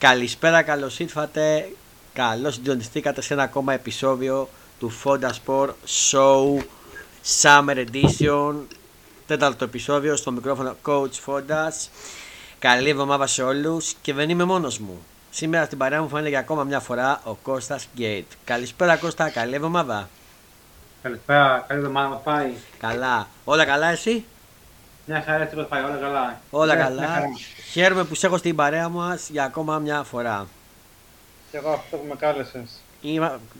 Καλησπέρα, καλώς ήρθατε, καλώς συντονιστήκατε σε ένα ακόμα επεισόδιο του Fonda Sport Show Summer Edition. Τέταρτο επεισόδιο, στο μικρόφωνο Coach Fondas. Καλή εβδομάδα σε όλους και δεν είμαι μόνος μου. Σήμερα στην παρέα μου φαίνεται για ακόμα μια φορά ο Κώστας Γκέιτ. Καλησπέρα Κώστα, καλή εβδομάδα. Καλησπέρα, καλή εβδομάδα, πάει. Καλά, όλα καλά εσύ? Μια χαρά, τίποτα πάει, όλα καλά. Όλα καλά. Χαίρομαι που σε έχω στην παρέα μας για ακόμα μια φορά. Και εγώ αυτό που με κάλεσες.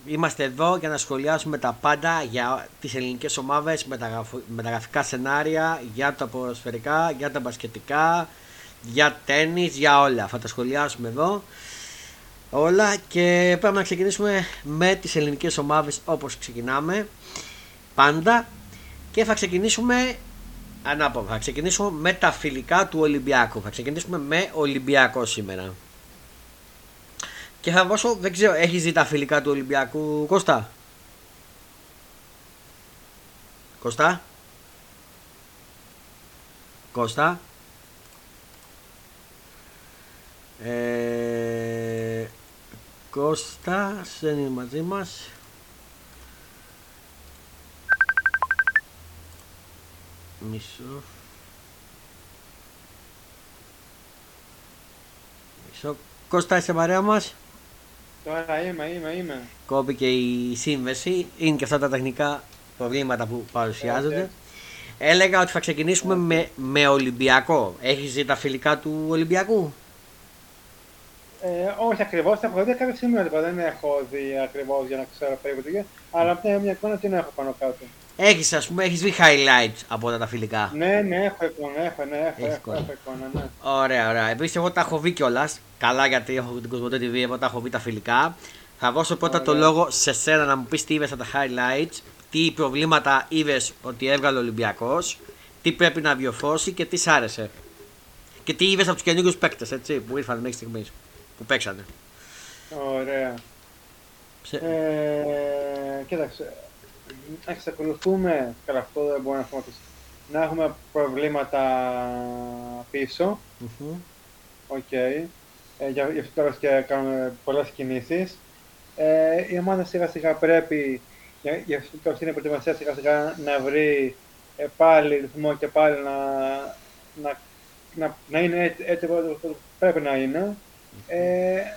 Είμαστε εδώ για να σχολιάσουμε τα πάντα για τις ελληνικές ομάδες, μεταγραφικά σενάρια, για τα ποδοσφαιρικά, για τα μπασκετικά, για τέννις, για όλα. Θα τα σχολιάσουμε εδώ όλα και πρέπει να ξεκινήσουμε με τις ελληνικές ομάδες όπως ξεκινάμε πάντα και θα ξεκινήσουμε ανάποδα. Θα ξεκινήσουμε με τα φιλικά του Ολυμπιακού. Θα ξεκινήσουμε με Ολυμπιακό σήμερα. Και θα δώσω, δεν ξέρω, έχεις δει τα φιλικά του Ολυμπιακού, Κώστα? Κώστα. Κώστα, δεν είναι μαζί μας. Μισό. Κώστα, είσαι παρέα μας? Τώρα είμαι. Κόπηκε η σύνδεση, είναι και αυτά τα τεχνικά προβλήματα που παρουσιάζονται. Έλεγα ότι θα ξεκινήσουμε με Ολυμπιακό. Έχεις δει τα φιλικά του Ολυμπιακού? Όχι ακριβώς, έχω δει κάποια σημεία, δεν έχω δει ακριβώς για να ξέρω περίπου τι γίνεται, αλλά μια εικόνα την έχω πάνω κάτω. Έχεις, ας πούμε, έχεις δει highlights από όλα τα φιλικά? Ναι, έχω εικόνα. Ωραία. Επίσης εγώ τα έχω δει κιόλας, καλά γιατί έχω την Cosmote TV, εγώ τα έχω δει τα φιλικά. Θα δώσω πρώτα το λόγο σε σένα να μου πεις τι είδες από τα highlights, τι προβλήματα είδες ότι έβγαλε ο Ολυμπιακός, τι πρέπει να διορθώσει και τι σ' άρεσε. Και τι είδες από τους καινούριους παίκτες, έτσι, που ήρθαν μέχρι στιγμής, που παίξανε. Ωραία. Κοίταξε. Να εξακολουθούμε, καλά αυτό δεν μπορώ να θυμάται, να έχουμε προβλήματα πίσω. Okay. Γι' αυτό τώρα και κάνουμε πολλές κινήσεις. Η ομάδα σιγά σιγά πρέπει, γι' αυτό τώρα είναι η προετοιμασία σιγά σιγά να βρει πάλι ρυθμό και πάλι να είναι έτσι που πρέπει να είναι.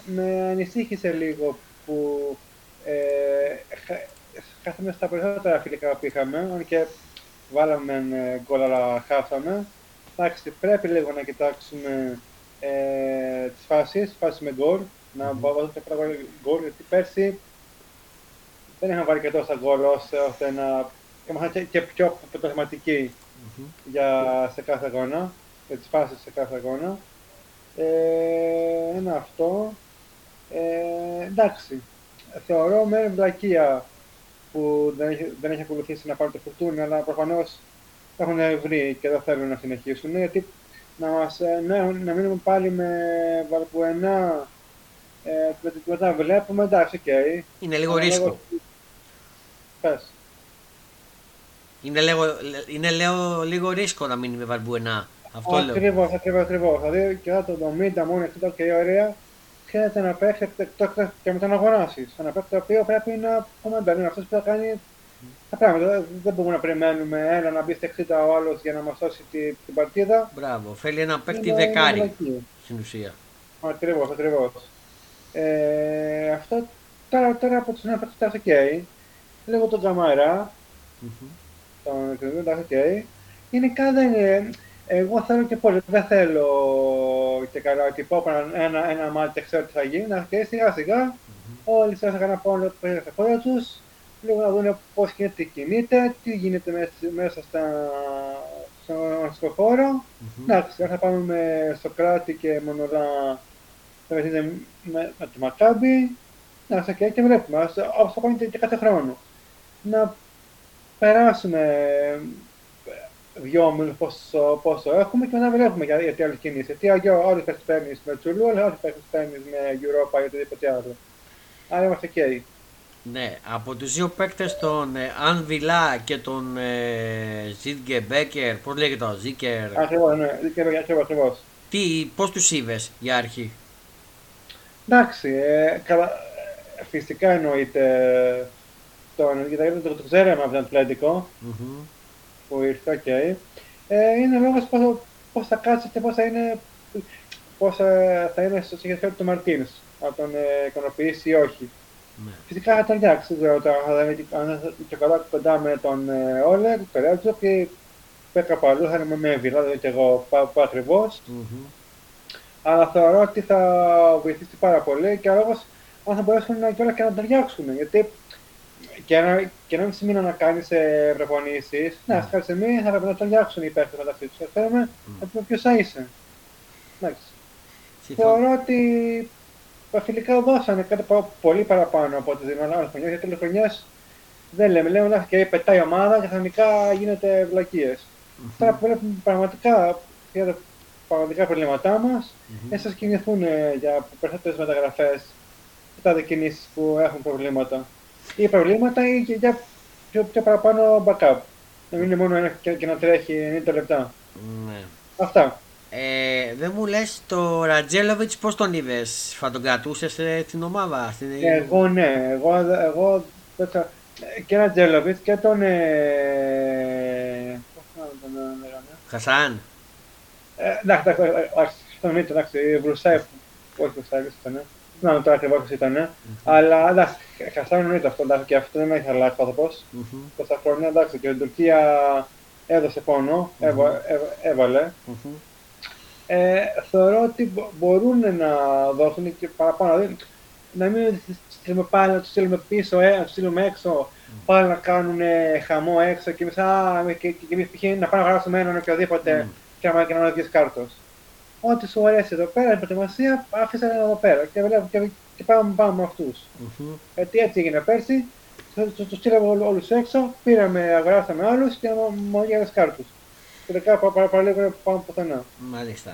Με ανησύχησε λίγο που χάσαμε στα περισσότερα φιλικά που είχαμε και βάλαμε γκολ, αλλά χάσαμε. Εντάξει, πρέπει λίγο να κοιτάξουμε τις φάσεις με γκολ, να βάλουμε κάποια γκολ, γιατί πέρσι δεν είχαμε βάλει και τόσα γκολ ώστε να είμαστε και πιο αποτελεσματικοί σε κάθε αγώνα, για τις φάσεις σε κάθε αγώνα. Είναι αυτό. Εντάξει, θεωρώ με βλακεία που δεν έχει ακολουθήσει να πάρουν το Φορτούνι, αλλά προφανώς τα έχουν βρει και δεν θέλουν να συνεχίσουν, γιατί να μείνουμε πάλι με Βαρκουενά, μετά βλέπουμε, εντάξει, okay. Είναι λίγο ρίσκο. Πες. Είναι λίγο ρίσκο να μείνει με Βαρκουενά. Ακριβώς. Δηλαδή και όταν το 70 μόνο και το okay, ωραία, χρειάζεται να παίξει και μετά να αγοράσει. Ένα παίκτη το οποίο πρέπει να πούμε μπαίνει, είναι αυτός που θα κάνει τα πράγματα. Δεν μπορούμε να περιμένουμε ένα να μπει στα 60 ο άλλος για να μας σώσει την παρτίδα. Μπράβο, θέλει ένα παίκτη δεκάρι στην ουσία. Ακριβώς. Αυτό τώρα από τους νέα παίκτες τα οκ. Λίγο τον Καμαρά, τον Κρυβίου, τα οκ. Γενικά δεν είναι. Εγώ θέλω και πολύ, δεν θέλω και καλά ότι πω ένα μάτι και ξέρω τι θα γίνει, να αρχίσει σιγά-σιγά, όλοι θα έκαναν πάνω από τα χώρα τους, λίγο να δουν πώς κινείται, τι κινείται, τι γίνεται μέσα στον αγωνιστικό χώρο. Εντάξει, θα πάμε με Σοκράτη και Μονορά, θα βεθύνουμε με τη Μακάμπη, και βλέπουμε, όπως θα πάμε και κάθε χρόνο. Να περάσουμε 2 μήνες πόσο έχουμε και μετά βλέπουμε γιατί άλλες κινήσεις. Γιατί όλες τις παίρνεις με Τσουλού, όλες τις παίρνεις με Europa ή οτιδήποτε άλλο. Άρα είμαστε ok. Ναι, από τους δύο παίκτες, τον Αν Βιλά και τον Ζίτγκε Μπέκερ, πώς λέγεται ο Ζίκερ? Ακριβώς, ναι, Ζίκερ Μπέκερ, ακριβώς. Πώς τους είδες για αρχή? Εντάξει, φυσικά εννοείται το ξέραμε από τον Ατλαντικό που ήρθε, οκ. Είναι λόγος πώς θα κάτσει και πώς θα είναι, στο συγχαρητήριο του Μαρτίνς, αν τον ικανοποιήσει ή όχι. Ναι. Φυσικά θα ταιριάξει, αν και καλά κοντά με τον Όλε, τον Καράτζο και πέρα από αλλού θα είναι με Εύη, δηλαδή και εγώ πάω ακριβώς. Αλλά θεωρώ ότι θα βοηθήσει πάρα πολύ και λόγος αν θα μπορέσουν να κιόλας και να ταιριάξουν. Γιατί και να μην σημαίνει να κάνεις προπονήσεις, να ας κάνεις εμείς, θα πρέπει να ταιριάξουν οι υπέρθυνοι μεταξύ τους. Θέλουμε να πούμε ποιος θα είσαι. Εντάξει. Θεωρώ ότι τα φιλικά δώσανε κάτι πολύ παραπάνω από ό,τι δίνουν άλλες χρονιές, γιατί χρονιές δεν λέμε. Λέμε και πετάει η ομάδα και χρονικά γίνεται βλακίες. Τώρα που βλέπουμε πραγματικά για τα πραγματικά προβλήματά μας, έσως κινηθούν για περισσότερες μεταγραφές και τα κινήσεις που έχουν προβλήματα. Ή προβλήματα ή και για πιο παραπάνω backup. Να μην είναι μόνο ένα και να τρέχει 90 λεπτά. Αυτά. Δεν μου λες το Ρατζέλοβιτς πώς τον είδες, θα τον κρατούσες στην ομάδα στην... Εγώ ναι, εγώ και Ρατζέλοβιτς και τον... Χασάν. Εντάξει, Βρουσάιφ, όχι Βρουσάιφ ήταν, να τώρα ακριβώς ήταν, αλλά εντάξει, Χασάν νοείται αυτό, και αυτό δεν έχει αλλάξει άνθρωπος, τόσα χρόνια, εντάξει, και η Τουρκία έδωσε πόνο, έβαλε. Θεωρώ ότι μπορούν να δώσουν και παραπάνω, δηλαδή, να μην στείλουμε πάλι, να τους στείλουμε πίσω, να τους στείλουμε έξω, πάλι να κάνουν χαμό έξω και εμείς, π.χ. να πάμε να γράψουμε έναν οποιοδήποτε και να μας βγεις κάρτος. Ό,τι σου αρέσει εδώ πέρα, η προετοιμασία, άφησε έναν εδώ πέρα και πάμε με αυτούς. Γιατί έτσι έγινε πέρσι, τους στείλαμε όλους έξω, πήραμε, αγοράσαμε άλλους και μας βγεις κάρτους. Τελικά παραλίγο να πάμε πουθενά. Μάλιστα.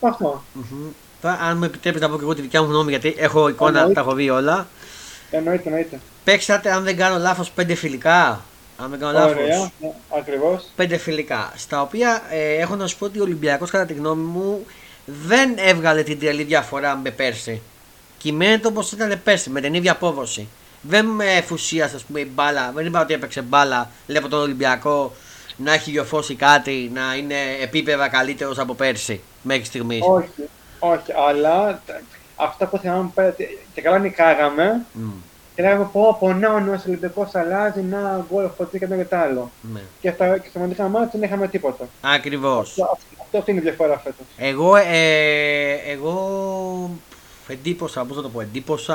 Αυτό. Τώρα, αν μου επιτρέπεις να πω και εγώ τη δικιά μου γνώμη, γιατί έχω εικόνα, τα έχω δει όλα. Εννοείται. Παίξατε, αν δεν κάνω λάθος, 5 φιλικά. Αν δεν κάνω λάθος. Ακριβώς. 5 φιλικά. Στα οποία έχω να σου πω ότι ο Ολυμπιακός, κατά τη γνώμη μου, δεν έβγαλε την τρελή διαφορά με πέρσι. Κυμαίνεται όπως ήταν πέρσι, με την ίδια απόδοση. Δεν με φουσίασε, ας πούμε, η μπάλα. Δεν είπα ότι έπαιξε μπάλα, βλέπω τον Ολυμπιακό να έχει γιοφώσει κάτι, να είναι επίπεδα καλύτερος από πέρσι, μέχρι στιγμής. Όχι, αλλά αυτά που θυμάμαι πέρα και καλά νικάγαμε και λέγαμε πω πονάω ο Ολυμπιακός αλλάζει, να γκολ φωτίζει και το άλλο. Και στα σημαντικά μάτια δεν είχαμε τίποτα. Ακριβώς. Αυτό είναι η διαφορά φέτος. Εγώ εντύπωσα, πώς να το πω,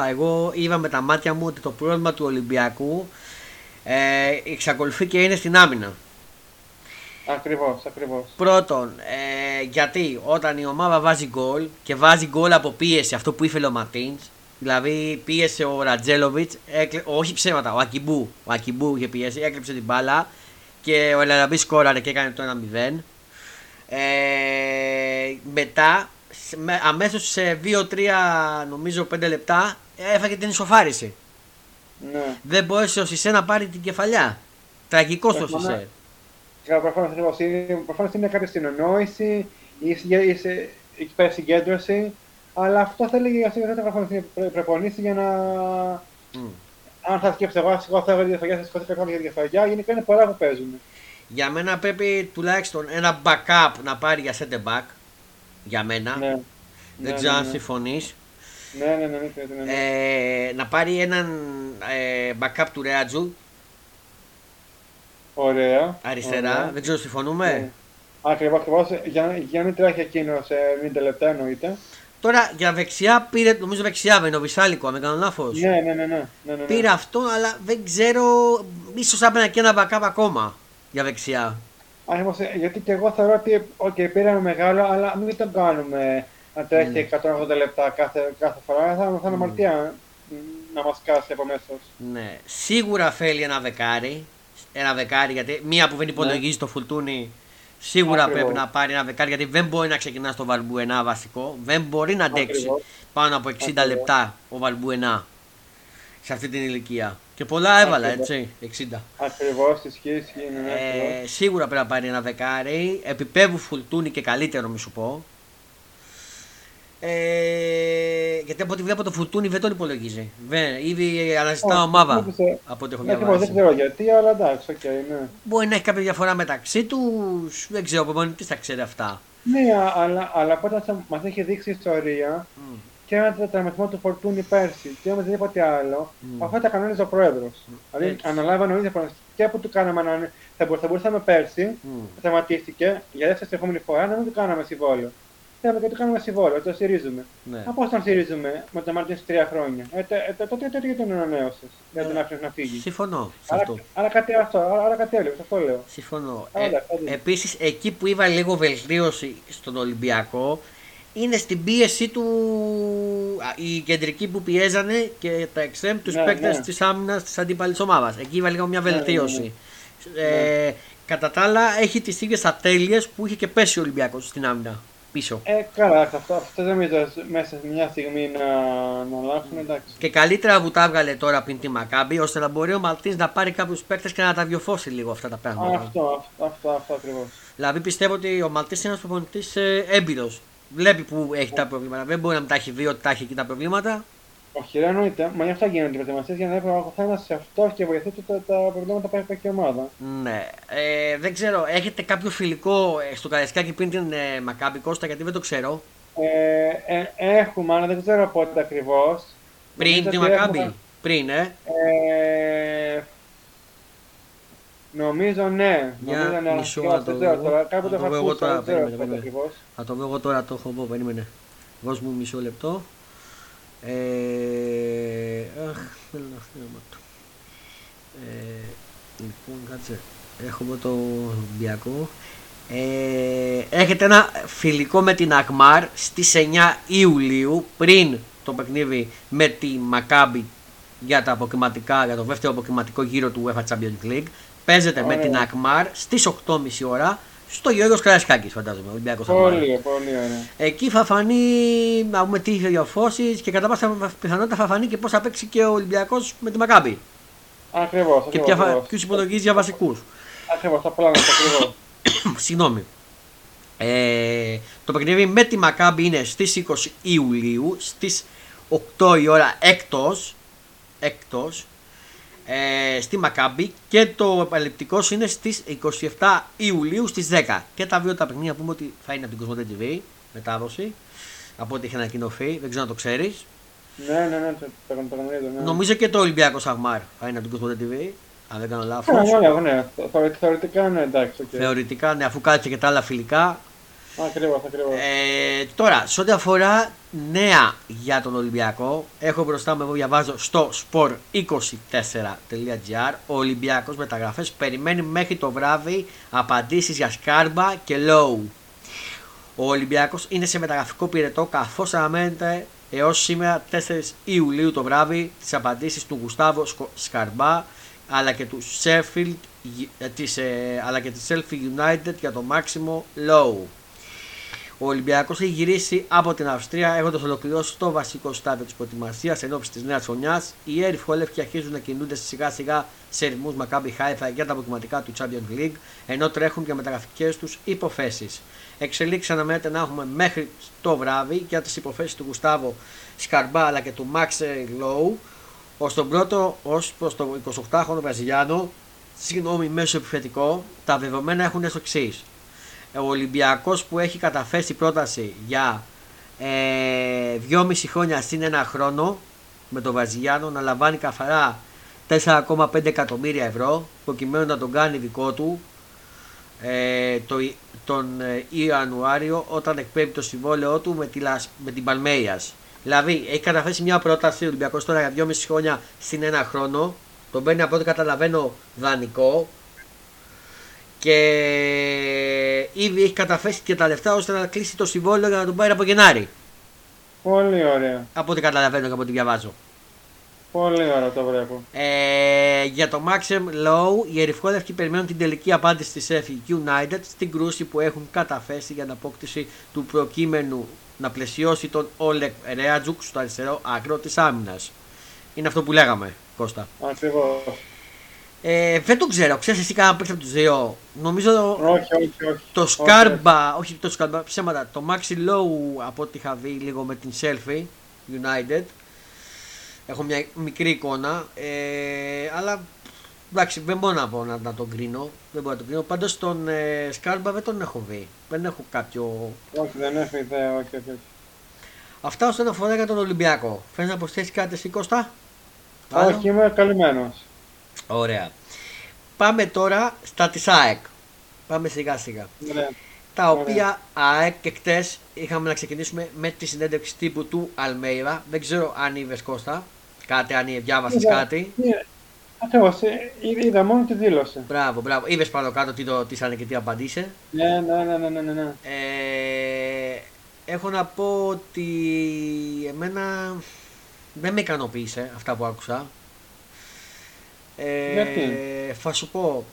εγώ είδα με τα μάτια μου ότι το πρόβλημα του Ολυμπιακού εξακολουθεί και είναι στην άμυνα. Ακριβώς. Πρώτον, γιατί όταν η ομάδα βάζει γκολ και βάζει γκολ από πίεση, αυτό που ήθελε ο Ματίνς, δηλαδή πίεσε ο Ρατζέλοβιτς, όχι ψέματα, ο Ακιμπού είχε πιέσει, έκλεψε την μπάλα και ο Ελαραμπής σκόραρε και έκανε το 1-0. Μετά, αμέσως σε 2-3, νομίζω 5 λεπτά, έφαγε την ισοφάριση. Ναι. Δεν μπόρεσε ο Σισέ να πάρει την κεφαλιά. Τραγικό το Σισέ. Προφανώς είναι κάποια συνεννόηση ή πέρα συγκέντρωση, αλλά αυτό θα έλεγε για σίγουρα προφανώς είναι προπονήσει για να... Αν θα σκέψω εγώ θα έχω τη διαφαγιά, θα σκέψω κάποια διαφαγιά, γενικά είναι πολλά που παίζουν. Για μένα πρέπει τουλάχιστον ένα backup να πάρει για center back, για μένα, δεν ξέρω αν συμφωνείς. Ναι. Να πάρει έναν backup του Ρεάτζου. Ωραία. Αριστερά, δεν ξέρω, συμφωνούμε. Ακριβώς, για να μην τρέχει εκείνο σε 90 λεπτά εννοείται. Τώρα για δεξιά πήρε, νομίζω δεξιά είναι ο Βυσάλικο, αν δεν κάνω λάθος. Ναι. Πήρε αυτόν, αλλά δεν ξέρω, ίσως έπαιρνα και ένα backup ακόμα για δεξιά. Ακριβώς, γιατί και εγώ θεωρώ ότι πήραμε μεγάλο, αλλά μην τον κάνουμε να τρέχει 180 λεπτά κάθε φορά, θα είναι αμαρτία να μας κάσει από μέσος. Ναι, σίγουρα θέλει ένα δεκάρι, γιατί μία που δεν υπολογίζει το Φουρτούνι σίγουρα πρέπει να πάρει ένα δεκάρι, γιατί δεν μπορεί να ξεκινά στο Βαλμπουενά βασικό, δεν μπορεί να αντέξει πάνω από 60 λεπτά ο Βαλμπουενά σε αυτή την ηλικία. Και πολλά έβαλα, έτσι, 60. Ακριβώς, ισχύει, ναι. Σίγουρα πρέπει να πάρει ένα δεκάρι, επιπέδου Φουρτούνι και καλύτερο μη σου πω. Γιατί από ό,τι βλέπω το Φουρτούνι δεν τον υπολογίζει. Ήδη αναζητά ομάδα από ό,τι έχω διαβάσει. Δεν ξέρω γιατί, αλλά εντάξει, ναι. Μπορεί να έχει κάποια διαφορά μεταξύ του, δεν ξέρω από μόνοι τι θα ξέρει αυτά. Ναι, αλλά πάντα μας έχει δείξει η ιστορία και έναν τραυματισμό του Φορτούνι πέρσι και με τίποτε άλλο, αυτά τα κανόνιζε ο πρόεδρος. Δηλαδή αναλάβανε ο ίδιος και που του κάναμε, θα μπορούσαμε πέρσι, τραυματίστηκε για δεύτερη συνεχόμενη φορά να μην του κάναμε συμβόλαιο. Θέλαμε και του κάνουμε συμβόλαιο, το στηρίζουμε. Από όσο τον στηρίζουμε με το Μαρτίνς 3 χρόνια. Τότε γιατί τον ανανέωσες, δεν τον άφησες να φύγει. Συμφωνώ. Άρα κάτι έβλεπες, αυτό λέω. Συμφωνώ. Επίσης, εκεί που είδα λίγο βελτίωση στον Ολυμπιακό είναι στην πίεση του. Οι κεντρικοί που πιέζανε και τα εξτρέμ τους παίκτες της άμυνας της αντίπαλης ομάδας. Εκεί είδα λίγο μια βελτίωση. Κατά τα άλλα, έχει τις ίδιες ατέλειες που είχε και πέσει ο Ολυμπιακός στην άμυνα. Πίσω. Καλά, αυτό δεν μίζω μέσα σε μια στιγμή να αλλάξουν, εντάξει. Και καλύτερα που τα έβγαλε τώρα πριν τη Μακάμπη, ώστε να μπορεί ο Μαλτής να πάρει κάποιους παίκτες και να τα βιοφώσει λίγο αυτά τα πράγματα. Αυτό ακριβώς. Δηλαδή πιστεύω ότι ο Μαλτής είναι ένας προπονητής έμπειρος. Βλέπει που έχει τα προβλήματα. Δεν μπορεί να μην τα έχει δει ότι τα έχει εκεί τα προβλήματα. Όχι, δεν εννοείται. Μα γι' αυτά γίνονται οι προετοιμασίες για να επαναλαμβάνει σε αυτό και βοηθάει τα προβλήματα που έχει η ομάδα. Ναι. Δεν ξέρω, έχετε κάποιο φιλικό στο Καραϊσκάκι πριν την Μακάμπη, Κώστα, γιατί δεν το ξέρω. Έχουμε, αλλά δεν ξέρω πότε ακριβώς. Πριν τη Μακάμπη. Πριν, νομίζω ναι. Για μισό να το δω. Κάποτε θα το δω. Θα το δω εγώ τώρα, το έχω πω. Περίμενε. Δώσ' μου μισό λεπτό. Θέλω να φτιάχνω το. Λοιπόν, κάτσε. Έχουμε το Ολυμπιακό. Έχετε ένα φιλικό με την Akmar στις 9 Ιουλίου πριν το παιχνίδι με τη Maccabi για τα αποκριματικά, για το δεύτερο αποκριματικό γύρο του UEFA Champions League. Παίζετε με την Akmar στις 8.30 ώρα. Στο Γιώργος Καραϊσκάκης, φαντάζομαι, Ολυμπιακός. Πολύ ωραία. Εκεί θα φανεί να πούμε τι διορθώσεις και κατά πάσα πιθανότητα θα φανεί και πώς θα παίξει και ο Ολυμπιακός με τη Μακάμπη. Ακριβώς. Και ποιους υπολογίζει για βασικούς. Ακριβώς, τα πλάνα, ακριβώς. Συγγνώμη. Το παιχνίδι με τη Μακάμπη είναι στις 20 Ιουλίου, στις 8 η ώρα εκτός. Στη Μακάμπη και το επαναληπτικός είναι στις 27 Ιουλίου στις 10 και τα δύο τα παιχνίδια πούμε ότι θα είναι από την Cosmote TV μετάδοση από ό,τι είχε ανακοινωθεί, δεν ξέρω να το ξέρεις. Ναι, το γνωρίζω. Ναι. Νομίζω και το Ολυμπιακός Akmar θα είναι από την Cosmote TV, αν δεν κάνω λάθος. Ναι, θεωρητικά ναι, εντάξει. Okay. Θεωρητικά ναι, αφού κάτσε και τα άλλα φιλικά. Ακριβώς. Τώρα, σε ό,τι αφορά νέα για τον Ολυμπιακό, έχω μπροστά μου, εγώ διαβάζω στο sport24.gr. Ο Ολυμπιακός μεταγραφές περιμένει μέχρι το βράδυ απαντήσεις για Σκάρμπα και Λόου. Ο Ολυμπιακός είναι σε μεταγραφικό πυρετό καθώς αναμένεται έως σήμερα 4 Ιουλίου το βράδυ τις απαντήσεις του Γουστάβο Σκάρμπα αλλά και του Sheffield, αλλά και της Sheffield United για το Maxim Low. Ο Ολυμπιακός έχει γυρίσει από την Αυστρία έχοντας ολοκληρώσει το βασικό στάδιο της προετοιμασίας ενόψει της νέας χρονιάς. Οι Ερυφόλευκοι αρχίζουν να κινούνται σιγά-σιγά σε ρυθμούς Maccabi Haifa για τα αποκριματικά του Champions League, ενώ τρέχουν και μεταγραφικές τους υποθέσεις. Εξελίξει αναμένεται να έχουμε μέχρι το βράδυ για τις υποθέσεις του Gustavo Scarpa αλλά και του Max Low, ως προς τον 28χρονο Βραζιλιάνο, μέσο επιθετικό, τα δεδομένα έχουν ως εξής. Ο Ολυμπιακός που έχει καταθέσει πρόταση για 2,5 χρόνια συν 1 χρόνο με τον Βραζιλιάνο να λαμβάνει καθαρά 4,5 εκατομμύρια ευρώ προκειμένου να τον κάνει δικό του τον Ιανουάριο όταν εκπέμπει το συμβόλαιό του με την Παλμέριας. Δηλαδή έχει καταθέσει μια πρόταση ο Ολυμπιακός τώρα για 2,5 χρόνια συν 1 χρόνο, τον παίρνει από ό,τι καταλαβαίνω δανεικό. Και ήδη έχει καταφέσει και τα λεφτά ώστε να κλείσει το συμβόλαιο για να τον πάρει από Γενάρη. Πολύ ωραία. Από ό,τι καταλαβαίνω και από ό,τι διαβάζω. Πολύ ωραία το βλέπω. Για το Maxim Low, οι ερυφόλευκοι περιμένουν την τελική απάντηση της Sheffield United στην κρούση που έχουν καταφέσει για την απόκτηση του προκείμενου να πλαισιώσει τον Όλεκ Ρέατζουκ στο αριστερό άκρο της άμυνας. Είναι αυτό που λέγαμε, Κώστα. Ακριβώς. Δεν το ξέρω, ξέρεις εσύ κανένα παίξα από τους δύο. Νομίζω όχι. Το Σκάρμπα, όχι το Σκάρμπα, ψέματα. Το Maxi Low από ό,τι είχα δει λίγο με την selfie United. Έχω μια μικρή εικόνα, αλλά εντάξει, δεν μπορώ να πω να τον κρίνω. Πάντως τον Σκάρμπα δεν τον έχω δει. Δεν έχω κάποιο. Όχι, δεν έχω ιδέα, όχι. Αυτά όσον αφορά για τον Ολυμπιακό. Θέλεις να προσθέσεις κάτι εσύ, Κώστα? Όχι, είμαι καλυμμένος. Ωραία. Πάμε τώρα στα της ΑΕΚ. Πάμε σιγά σιγά. Ναι. Τα οποία ΑΕΚ και χτες είχαμε να ξεκινήσουμε με τη συνέντευξη τύπου του Αλμέιδα. Δεν ξέρω αν είδες, Κώστα, κάτι, αν διάβασες κάτι. Ακριβώς, είδα μόνο τη δήλωση. Μπράβο, μπράβο. Είδες πάνω κάτω τι σαν και τι απαντήσε. Ναι. Έχω να πω ότι εμένα δεν με ικανοποίησε αυτά που άκουσα. Γιατί? Θα σου πω.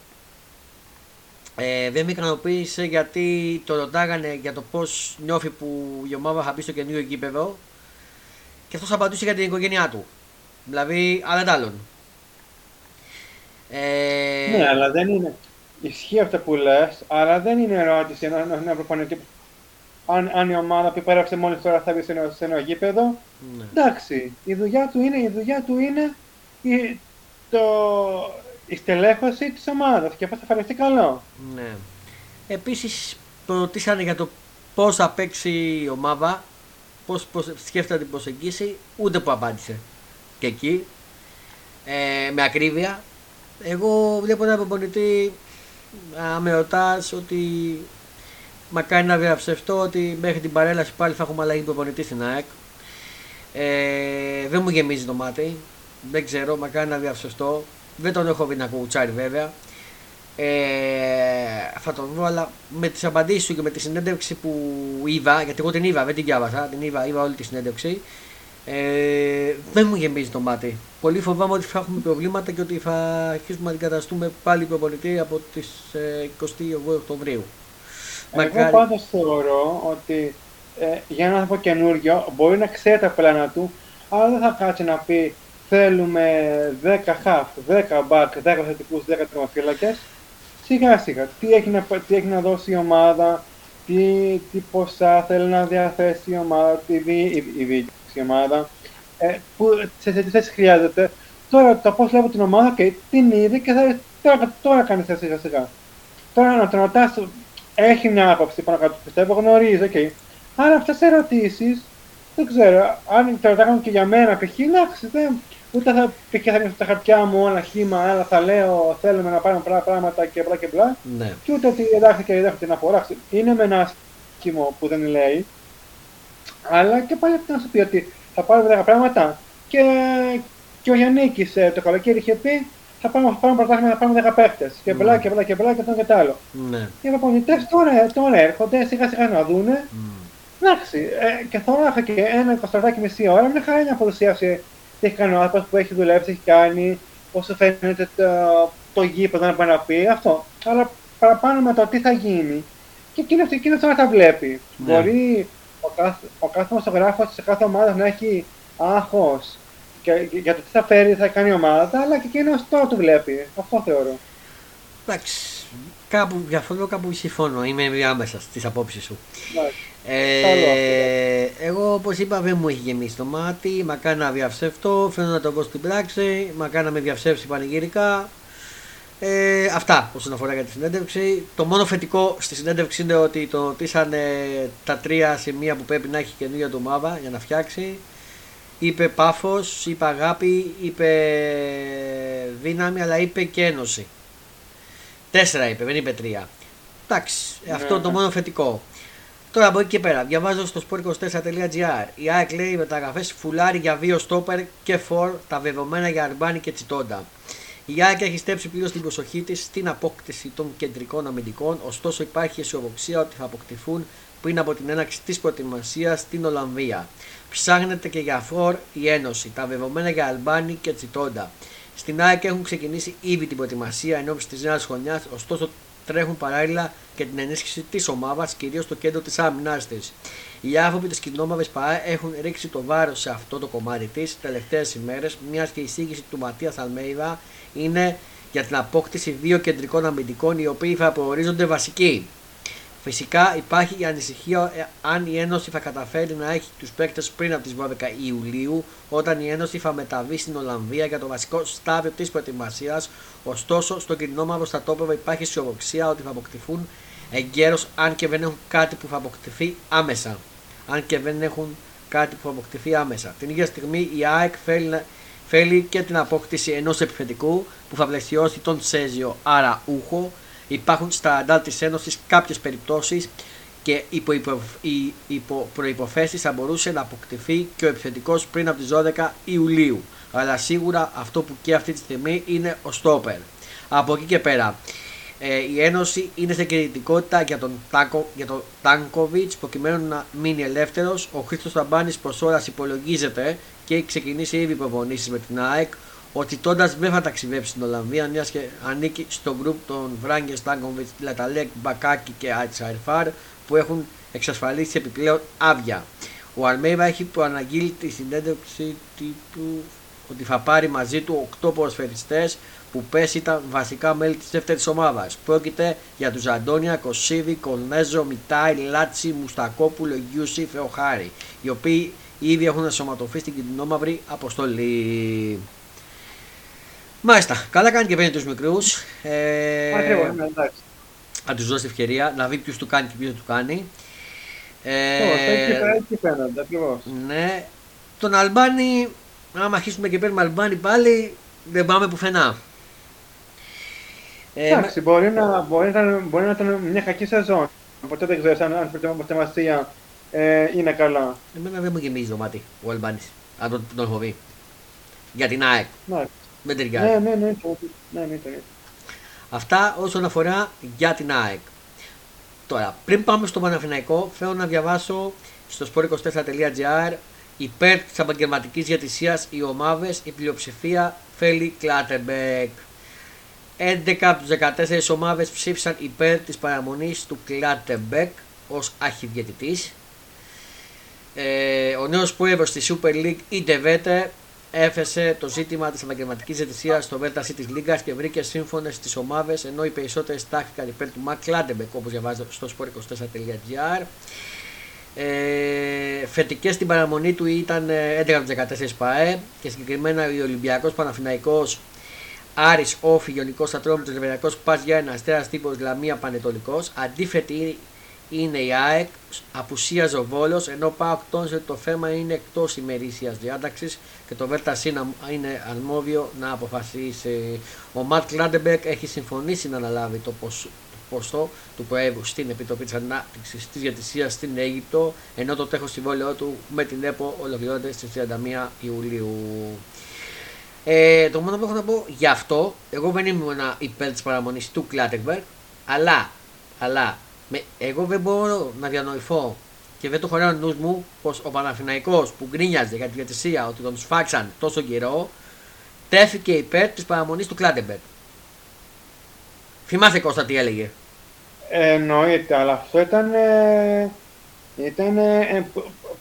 Δεν με ικανοποίησε γιατί το ρωτάγανε για το πώς νιώθει που η ομάδα θα μπει στο καινούριο γήπεδο και αυτός απαντούσε για την οικογένειά του. Δηλαδή, άλλα τ' άλλων. Ναι, αλλά δεν είναι. Ισχύει αυτό που λες, αλλά δεν είναι ερώτηση να προπονητή. Αν η ομάδα που υπέραψε μόλις τώρα θα μπει σε ένα γήπεδο, ναι. Εντάξει, η δουλειά του είναι η στελέχωση της ομάδας και πώς θα φανευτεί καλό. Ναι. Επίσης, ρωτήσανε για το πώς θα παίξει η ομάδα, πώς σκέφτεται την προσεγγίση, ούτε που απάντησε και εκεί, με ακρίβεια. Εγώ βλέπω έναν προπονητή να με ρωτάς ότι μακάρι να διαψευτώ ότι μέχρι την παρέλαση πάλι θα έχουμε αλλαγή προπονητή στην ΑΕΚ. Δεν μου γεμίζει το μάτι. Δεν ξέρω, μακάρι να διαψευτώ. Δεν τον έχω δει να κουτσάρει βέβαια. Θα τον δω, αλλά με τις απαντήσεις του και με τη συνέντευξη που είδα, γιατί εγώ την είδα, δεν την διάβασα, την είδα όλη τη συνέντευξη. Δεν μου γεμίζει το μάτι. Πολύ φοβάμαι ότι θα έχουμε προβλήματα και ότι θα αρχίσουμε να αντικαταστούμε πάλι προπονητή από τις 28 Οκτωβρίου. Εγώ πάντως θεωρώ ότι για έναν άνθρωπο καινούριο μπορεί να ξέρει τα πλάνα του, αλλά δεν θα κάτσει να πει θέλουμε 10 half, 10 back, 10 θετικούς, 10 τερματοφύλακες. Σιγά σιγά, τι έχει να δώσει η ομάδα, τι ποσά θέλει να διαθέσει η ομάδα, η διοίκηση η ομάδα, τι θέσεις χρειάζεται. Τώρα το πώς βλέπω την ομάδα και την είδε και τώρα κάνει σιγά σιγά. Τώρα να τον ρωτάς, έχει μια άποψη πάνω κάτω, πιστεύω, γνωρίζει, okay. Άρα αυτές τις ερωτήσεις, δεν ξέρω, αν τα ρωτάγουν και για μένα, π.χ. εντάξει, ούτε θα πιέσω τα χαρτιά μου όλα χύμα, αλλά θα λέω θέλουμε να πάρουμε πράγματα και μπλα και μπλα. Ναι. Και ούτε ότι εντάξει και δεν έχω την αφορά. Είναι με ένα άσχημο που δεν λέει, αλλά και πάλι να σου πει ότι θα πάρουμε τα πράγματα. Και ο Γιάννικης το καλοκαίρι είχε πει, θα πάμε πρωτάθλημα να πάμε 10 παίχτες. Και μπλά και μπλά και μπλά και αυτό και το άλλο. Ναι. Οι προπονητές τώρα έρχονται σιγά σιγά να δούνε. Εντάξει, και θα και ένα 24 και μισή ώρα μια χαρά να παρουσιάσει τι έχει κάνει ο άνθρωπος, που έχει δουλέψει, τι έχει κάνει, όσο φαίνεται το γήπεδο να πάει να πει αυτό. Αλλά παραπάνω με το τι θα γίνει. Και εκείνος τώρα τα βλέπει. Ναι. Μπορεί ο κάθε δημοσιογράφος σε κάθε ομάδα να έχει άγχος για το τι θα φέρει, θα κάνει η ομάδα, αλλά και εκείνος τώρα το βλέπει. Αυτό θεωρώ. Εντάξει, κάπου διαφωνώ, κάπου συμφώνω. Είμαι διάμεσα στις απόψεις σου. Εγώ, όπως είπα, δεν μου έχει γεμίσει το μάτι. Μακάρι να διαψευτώ, φαίνω να το δω στην πράξη. Μακάρι να με διαψεύσει πανηγυρικά. Αυτά όσον αφορά για τη συνέντευξη. Το μόνο θετικό στη συνέντευξη είναι ότι το ρωτήσανε τα τρία σημεία που πρέπει να έχει καινούργια του ομάδα για να φτιάξει. Είπε πάθος, είπε αγάπη, είπε δύναμη, αλλά είπε και ένωση. 4 είπε, δεν είπε 3. Εντάξει, αυτό το μόνο θετικό. Τώρα από εκεί και πέρα, διαβάζω στο sport24.gr. Η ΑΕΚ λέει μεταγραφές φουλάρι για 2 στόπερ και 4, τα δεδομένα για Αρμπάνι και Tsitonta. Η ΑΕΚ έχει στρέψει πλήρως την προσοχή της στην απόκτηση των κεντρικών αμυντικών, ωστόσο υπάρχει αισιοδοξία ότι θα αποκτηθούν πριν από την έναρξη της προετοιμασίας στην Ολλανδία. Ψάχνεται και για 4 η Ένωση, τα δεδομένα για Albani και Tsitonta. Στην ΑΕΚ έχουν ξεκινήσει ήδη την προετοιμασία ενώπιση της νέας χρονιάς, ωστόσο τρέχουν παράλληλα και την ενίσχυση της ομάδας, κυρίως στο κέντρο της άμυνάς της. Οι άνθρωποι της κοινόμαδας ΠΑΕ έχουν ρίξει το βάρος σε αυτό το κομμάτι της τελευταίες ημέρες, μιας και η εισήγηση του Ματίας Αλμέιδα είναι για την απόκτηση 2 κεντρικών αμυντικών, οι οποίοι θα προορίζονται βασικοί. Φυσικά υπάρχει η ανησυχία αν η Ένωση θα καταφέρει να έχει τους παίκτες πριν από τις 12 Ιουλίου, όταν η Ένωση θα μεταβεί στην Ολλανδία για το βασικό στάδιο της προετοιμασίας. Ωστόσο, στο κοινό μαυροστατόπεδο υπάρχει αισιοδοξία ότι θα αποκτηθούν εγκαίρως, αν και δεν έχουν κάτι που θα αποκτηθεί άμεσα. Την ίδια στιγμή η ΑΕΚ θέλει και την απόκτηση ενός επιθετικού που θα πλαισιώσει τον Σέζιο Αραούχο. Υπάρχουν στα αντάρ της Ένωσης κάποιες περιπτώσεις και υπό προϋποθέσεις θα μπορούσε να αποκτηθεί και ο επιθετικός πριν από τις 12 Ιουλίου. Αλλά σίγουρα αυτό που και αυτή τη στιγμή είναι ο στόπερ. Από εκεί και πέρα, η Ένωση είναι σε κινητικότητα για τον Τάνκοβιτς, προκειμένου να μείνει ελεύθερος. Ο Χρήστος Αμπάνης προς ώρας υπολογίζεται και έχει ξεκινήσει ήδη προπονήσεις με την ΑΕΚ. Ο Tsitonta δεν θα ταξιδέψει στην Ολλανδία, μιας και ανήκει στο γκρουπ των Rangers, Τάνκοβιτς, Λαταλέκ, Μπακάκη και Ατσαϊρφάρ που έχουν εξασφαλίσει επιπλέον άδεια. Ο Αλμέιδα έχει προαναγγείλει τη συνέντευξη τύπου ότι θα πάρει μαζί του 8 ποδοσφαιριστές που πέρσι ήταν βασικά μέλη της δεύτερης ομάδας. Πρόκειται για τους Αντώνια, Κωσίδη, Κολνέζο, Μιτάι, Λάτσι, Μουστακόπουλο, Γιούση, Φεοχάρη, οι οποίοι ήδη έχουν ενσωματωθεί στην κιτρινόμαυρη αποστολή. Μάλιστα, καλά κάνει και παίρνει τους μικρούς. Θα τους δώσει ευκαιρία να δει ποιους του κάνει και ποιους δεν του κάνει. Έτσι φαίνονται ακριβώς. Ναι, τον Αλμπάνη, άμα αρχίσουμε και παίρνουμε Αλμπάνη πάλι, δεν πάμε πουθενά. Εντάξει, μπορεί να ήταν μια κακή σεζόν. Ποτέ δεν ξέρεις αν η προετοιμασία είναι καλά. Εμένα δεν μου γεμίζει το μάτι ο Αλμπάνης, αν τον έχω δει. Για την ΑΕΚ. Δεν ταιριάζει. Ναι. Αυτά όσον αφορά για την ΑΕΚ. Τώρα, πριν πάμε στο Παναθηναϊκό, θέλω να διαβάσω στο sport24.gr υπέρ της επαγγελματικής διατησίας οι ομάδες, η πλειοψηφία θέλει Κλάτεμπεκ. 11 από τους 14 ομάδες ψήφισαν υπέρ της παραμονής του Κλάτεμπεκ ως αρχιδιαιτητής. Ο νέος πρόεδρος της Super League, η Ντεβέτε, έφεσε το ζήτημα της επαγγελματικής διαιτησίας στο Delta City της Λίγκας και βρήκε σύμφωνες τις ομάδες, ενώ οι περισσότερες τάχθηκαν υπέρ του Μακ Κλάτεμπεκ, όπως διαβάζεται στο sport24.gr. Θετικές στην παραμονή του ήταν 11 από 14 ΠΑΕ και συγκεκριμένα ο Ολυμπιακός, Παναθηναϊκός, Άρης, Όφι, Ιωνικός, Ατρόμητος, Λεβενιακός, Πας Γιάννη, Αστέρας Τύπος, Λαμία, Πανετολικός. Αντίθετη είναι η ΑΕΚ, απουσίαζε ο Βόλος, ενώ ΠΑΟΚ τόνισε ότι το θέμα είναι εκτός ημερήσιας διάταξης και το ΒΕΡΤΑΣΗ είναι αρμόδιο να αποφασίσει. Ο Μακ Κλάτεμπεκ έχει συμφωνήσει να αναλάβει το ποσό του Προέδρου στην Επιτροπή της Ανάπτυξης της Διατησίας στην Αίγυπτο, ενώ το τέχος συμβόλαιό του με την ΕΠΟ ολοκληρώνεται στις 31 Ιουλίου. Το μόνο που έχω να πω γι' αυτό, εγώ δεν ήμουν υπέρ της παραμονής του Κλάτεμπεκ, αλλά εγώ δεν μπορώ να διανοηθώ και δεν το χωράει ο νους μου πως ο Παναθηναϊκός που γκρίνιαζε για τη διατησία ότι τον σφάξαν τόσο καιρό, τέθηκε υπέρ της παραμονής του Κλάτεμπεκ. Θυμάσαι, Κώστα, τι έλεγε. Εννοείται, αλλά αυτό ήταν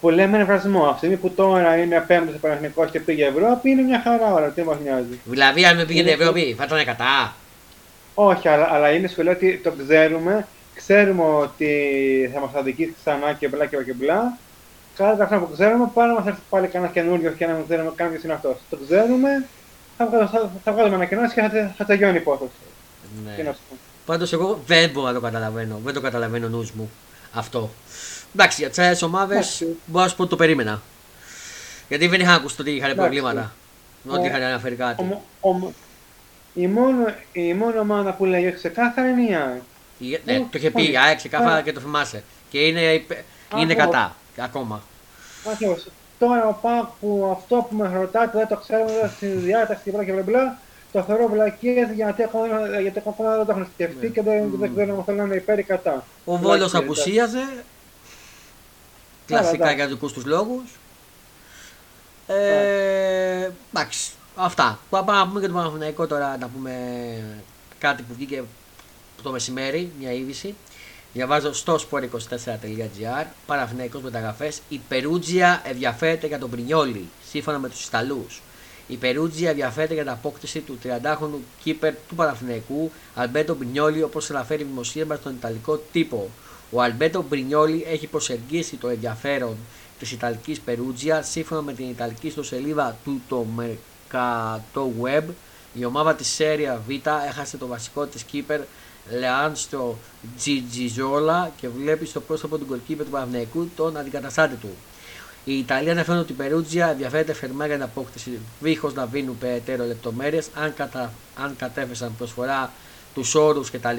που λέμε εμφρασμό. Αυτή η που τώρα είναι πέμπτος ο Παναθηναϊκός και πήγε Ευρώπη, είναι μια χαρά ώρα, τι μας νοιάζει. Δηλαδή, αν δεν πήγαινε Ευρώπη, θα ήταν κατά. Όχι, αλλά είναι σχολείο ότι το ξέρουμε ότι θα μας αδικήσει ξανά και μπλά και μπλά. Κάθε αυτό που ξέρουμε, πάρα μας έρθει πάλι κανένα καινούριο και να μην ξέρουμε καν ποιος είναι αυτός. Το ξέρουμε, θα βγάλουμε ανακοινώσεις και θα τελειώνει η υπόθεση. Ναι. Πάντως εγώ δεν μπορώ να το καταλαβαίνω. Δεν το καταλαβαίνω νους μου αυτό. Εντάξει, για τις άλλες ομάδες μπορώ να σου πω ότι το περίμενα. Γιατί δεν είχα ακούσει ότι είχαν προβλήματα. Ότι είχαν αναφέρει κάτι. Η μόνη ομάδα που λέγει ξεκάθαρα είναι η ΑΕΚ. Ναι, το είχε πει η ΑΕΚ ξεκάθαρα και το θυμάσαι. Και είναι κατά ακόμα. Τώρα ο ΠΑΟΚ που αυτό που με ρωτάτε δεν το ξέρουμε στην διάταξη και μπλα. Το θεωρώ βλακίες γιατί ακόμα δεν το έχουν σκεφτεί και δεν ξέρουμε αν είναι υπέρ ή κατά. Ο Βόλος απουσίαζε, κλασικά για δικούς τους λόγους. Εντάξει, αυτά. Πάμε να πούμε και το Παναθηναϊκό τώρα, να πούμε κάτι που βγήκε το μεσημέρι, μια είδηση. Διαβάζω στο sport24.gr, Παναθηναϊκός μεταγραφές, η Perugia ενδιαφέρεται για τον Brignoli, σύμφωνα με τους Ιταλούς. Η Περούτζια ενδιαφέρεται για την απόκτηση του 30χρονου κύπερ του Παναθηναϊκού Αλμπέρτο Μπρινιόλι, όπως αναφέρει δημοσίευμα στον Ιταλικό τύπο. Ο Αλμπέρτο Μπρινιόλι έχει προσεγγίσει το ενδιαφέρον της Ιταλικής Περούτζια. Σύμφωνα με την Ιταλική ιστοσελίδα του το Mercato Web, η ομάδα της Σέρια Β έχασε το βασικό της κύπερ Λεάν στο Τζιτζιζόλα και βλέπει στο πρόσωπο του γκολκίπερ του Παναθηναϊκού τον αντικαταστάτη του. Η Ιταλία αναφέρει ότι η Περούτζια ενδιαφέρεται φερμά για την απόκτηση, δίχως να δίνουν περαιτέρω λεπτομέρειες αν κατέφεσαν προσφορά, τους όρους κτλ.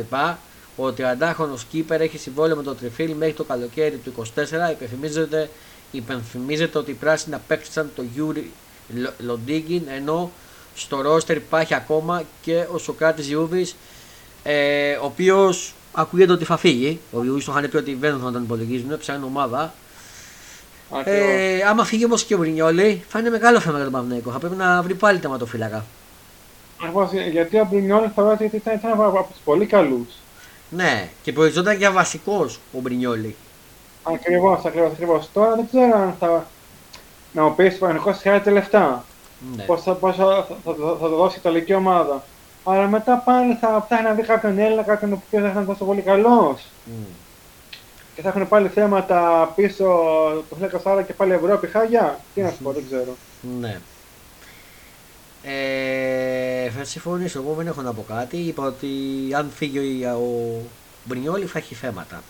Ο 30χρονος κύπερ έχει συμβόλαιο με το Τριφίλ μέχρι το καλοκαίρι του 2024. Υπενθυμίζεται ότι οι πράσινοι απέκτησαν το Γιούρι Λοντίγκιν, ενώ στο ρόστερ υπάρχει ακόμα και ο Σοκράτης Ιούβης, ο οποίος ακούγεται ότι θα φύγει. Ο Ιούβης το είχαν πει ότι δεν θα τον υπολογίζουν, ψάχνει ομάδα. Άμα φύγει όμως και ο Μπρινιόλι, θα είναι μεγάλο θέμα για τον Παναθηναϊκό. Θα πρέπει να βρει πάλι τερματοφύλακα. Ακριβώς, γιατί ο Μπρινιόλι θα βρει, ήταν από τους πολύ καλούς. Ναι, και προοριζόταν για βασικός ο Μπρινιόλι. Ακριβώς. Τώρα δεν ξέρω αν θα. Να μου πεις πανικός χρειάζεται λεφτά. Ναι. Πώς θα το δώσει η Ιταλική ομάδα. Αλλά μετά πάλι θα ψάχνει να δει κάποιον Έλληνα, κάποιον που θα είναι τόσο πολύ καλός. Και θα έχουν πάλι θέματα πίσω το 2040 και πάλι Ευρώπη, χάγια. Τι να σου πω, δεν ξέρω. Ναι. Θα συμφωνήσω, εγώ δεν έχω να πω κάτι. Είπα ότι αν φύγει ο Μπρινιόλι θα έχει θέματα.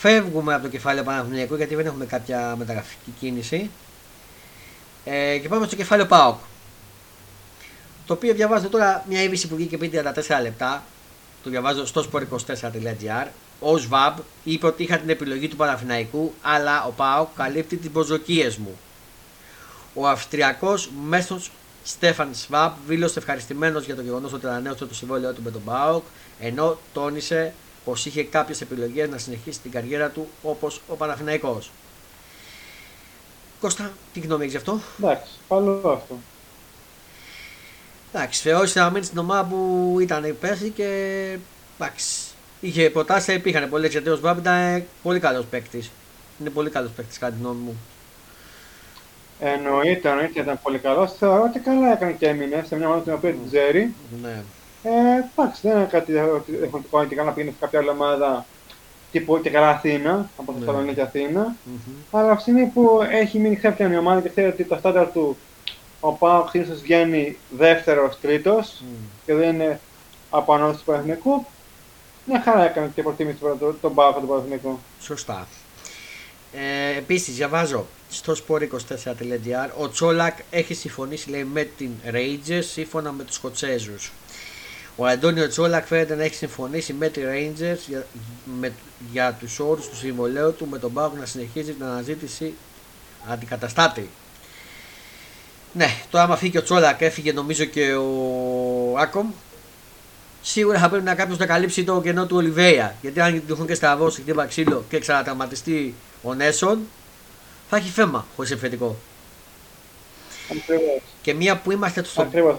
Φεύγουμε από το κεφάλαιο Παναθηναϊκού γιατί δεν έχουμε κάποια μεταγραφική κίνηση. Και πάμε στο κεφάλαιο ΠΑΟΚ. Το οποίο διαβάζω τώρα μια είδηση που βγήκε πριν 34 λεπτά. Το διαβάζω στο sport24.gr. Ο ΣΒΑΜ είπε ότι είχα την επιλογή του Παναθηναϊκού, αλλά ο ΠΑΟΚ καλύπτει τις προσδοκίες μου. Ο Αυστριακός μέσος Στέφαν ΣΒΑΜ δήλωσε ευχαριστημένος για το γεγονός ότι ανανέωσε το συμβόλαιό του με τον ΠΑΟΚ, ενώ τόνισε πως είχε κάποιες επιλογές να συνεχίσει την καριέρα του όπως ο Παναθηναϊκός. Κώστα, τι γνώμη έχεις γι' αυτό? Εντάξει, πάλι αυτό. Εντάξει, θεώρησε να μείνει στην ομάδα που ήταν πέρσι και εντάξει, είχε προτάσει, υπήρχαν πολλές γιατί ο ΣΒΑΜ ήταν πολύ καλός παίκτης. Είναι πολύ καλός παίκτης κατά τη γνώμη μου. Εννοείται, ήταν πολύ καλός. Θεωρώ ότι καλά έκανε και έμεινε σε μια ομάδα την οποία την ξέρει. Ναι. Εντάξει, δεν είναι κάτι διαφορετικό και καλά πήγαινε σε κάποια άλλη ομάδα τύπου και καλά Αθήνα, από το Θεσσαλονίκη και Αθήνα. Αλλά από τη στιγμή που έχει μείνει ξέφτιανη η ομάδα και ξέρει ότι το στάνταρ του ο ΠΑΟΚ ίσως βγαίνει δεύτερος, τρίτος και δεν είναι από ανώδηση του Παναθηναϊκού. Μια χαρά έκανε και προτίμηση τον ΠΑΟΚ του Παναθηναϊκού. Σωστά. Επίσης, διαβάζω στο sport24.gr ο Τσόλακ έχει συμφωνήσει λέει, με την Rangers σύμφωνα με τους Σκοτσέζους. Ο Αντώνιο Τσόλακ φαίνεται να έχει συμφωνήσει με τη Rangers για τους όρους του συμβολέου του με τον ΠΑΟΚ να συνεχίζει την αναζήτηση αντικαταστάτη. Ναι, τώρα άμα φύγει και ο Τσόλακ, έφυγε νομίζω και ο Άκομ. Σίγουρα θα πρέπει να κάποιος να καλύψει το κενό του Ολιβέια. Γιατί αν του έχουν και στραβώσει, χτύπα ξύλο και ξανατραματιστεί ο Νέσον, θα έχει φέμα χωρίς επιθετικό. Ακριβώς. Και μία που είμαστε στο. Ακριβώς.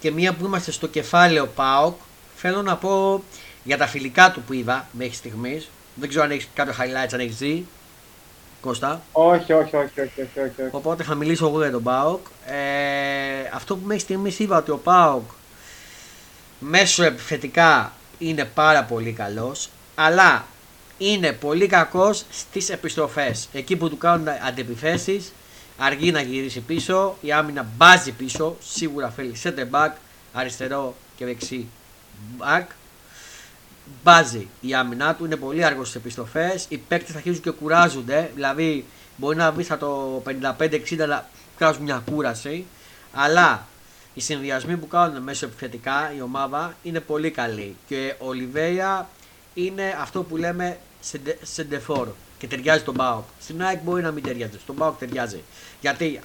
Και μία που είμαστε στο κεφάλαιο ΠΑΟΚ, θέλω να πω για τα φιλικά του που είδα μέχρι στιγμής. Δεν ξέρω αν έχει κάποιο highlights, αν έχει δει. Όχι. Οπότε θα μιλήσω εγώ για τον ΠΑΟΚ. Αυτό που μέχρι στιγμής είπα ότι ο ΠΑΟΚ μέσω επιθετικά είναι πάρα πολύ καλός, αλλά είναι πολύ κακός στις επιστροφές. Εκεί που του κάνουν αντεπιθέσεις, αργεί να γυρίσει πίσω, η άμυνα μπάζει πίσω, σίγουρα θέλει center back, αριστερό και δεξί back. Μπάζει η άμυνά του, είναι πολύ αργό στις επιστροφές. Οι παίκτες αρχίζουν και κουράζονται, δηλαδή μπορεί να βρει το 55-60, αλλά κράζουν μια κούραση. Αλλά οι συνδυασμοί που κάνουν μέσω επιθετικά η ομάδα είναι πολύ καλή. Και ο Λιβέια είναι αυτό που λέμε σεντεφόρ και ταιριάζει τον ΠΑΟΚ. Στην ΑΕΚ μπορεί να μην ταιριάζει, στον ΠΑΟΚ ταιριάζει. Γιατί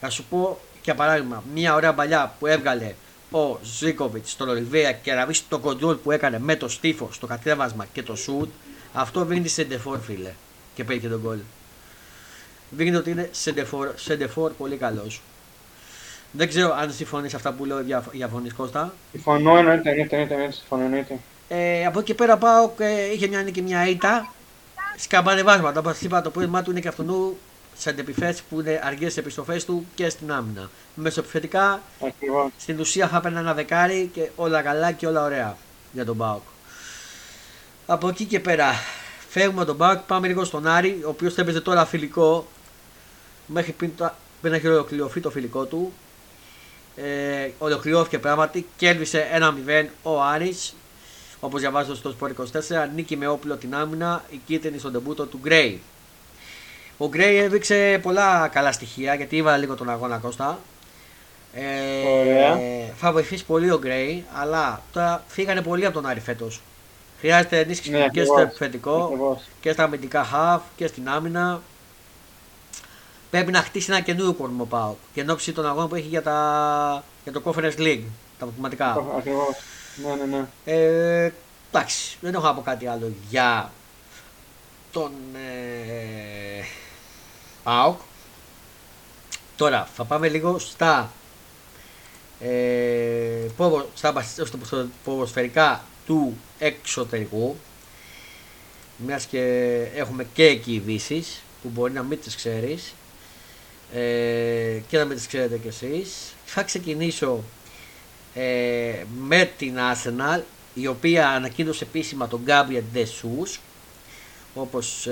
θα σου πω για παράδειγμα, μια ωραία παλιά που έβγαλε ο Ζίκοβιτς στον Ολιβέια και να βρεις το κοντρόλ που έκανε με το στίφο, το κατέβασμα και το σουτ, αυτό δίνει σεντεφόρ φίλε και παίρνει και τον γκολ. Δίνει ότι είναι σεντεφόρ πολύ καλός. Δεν ξέρω αν συμφωνείς αυτά που λέω για φωνής Κώστα. Συμφωνώ, εννοείται. Από εκεί πέρα πάω και είχε μια νίκη μια ήττα. Σκαμπανεβάσματα, όπως είπα το πρόβλημά του είναι και αυτού σε αντεπιθέσεις που είναι αργές επιστροφές του και στην άμυνα. Μεσοπιθετικά, στην ουσία θα έπαιρνε ένα δεκάρι και όλα καλά και όλα ωραία για τον ΠΑΟΚ. Από εκεί και πέρα, φεύγουμε τον ΠΑΟΚ, πάμε λίγο στον Άρη, ο οποίος έπαιζε τώρα φιλικό, μέχρι πριν να έχει ολοκληρωθεί το φιλικό του. Ολοκληρώθηκε πράγματι, κέρδισε 1-0 ο Άρης, όπως διαβάζω στο Sport 24, νίκη με όπλο την άμυνα, η κίτρινη στον τεμπούτο του Γκρέι. Ο Γκρέι έδειξε πολλά καλά στοιχεία, γιατί είδα λίγο τον αγώνα, Κώστα. Θα βοηθήσει πολύ ο Γκρέι, αλλά τώρα φύγανε πολύ από τον Άρη φέτος. Χρειάζεται ενίσχυση και στο επιθετικό και στα αμυντικά half και στην άμυνα. Πρέπει να χτίσει ένα καινούριο κορμό ΠΑΟΚ και εν ώψη των αγώνων που έχει για το Conference League, τα αποκλειστικά. Ακριβώς. Ναι. Εντάξει, δεν έχω να πω κάτι άλλο για τον ΠΑΟΚ. Τώρα θα πάμε λίγο στα ποδοσφαιρικά του εξωτερικού, μιας και έχουμε και εκεί ειδήσεις που μπορεί να μην τις ξέρεις και να μην τις ξέρετε κι εσείς. Θα ξεκινήσω με την Arsenal, η οποία ανακοίνωσε επίσημα τον Gabriel Jesus, όπως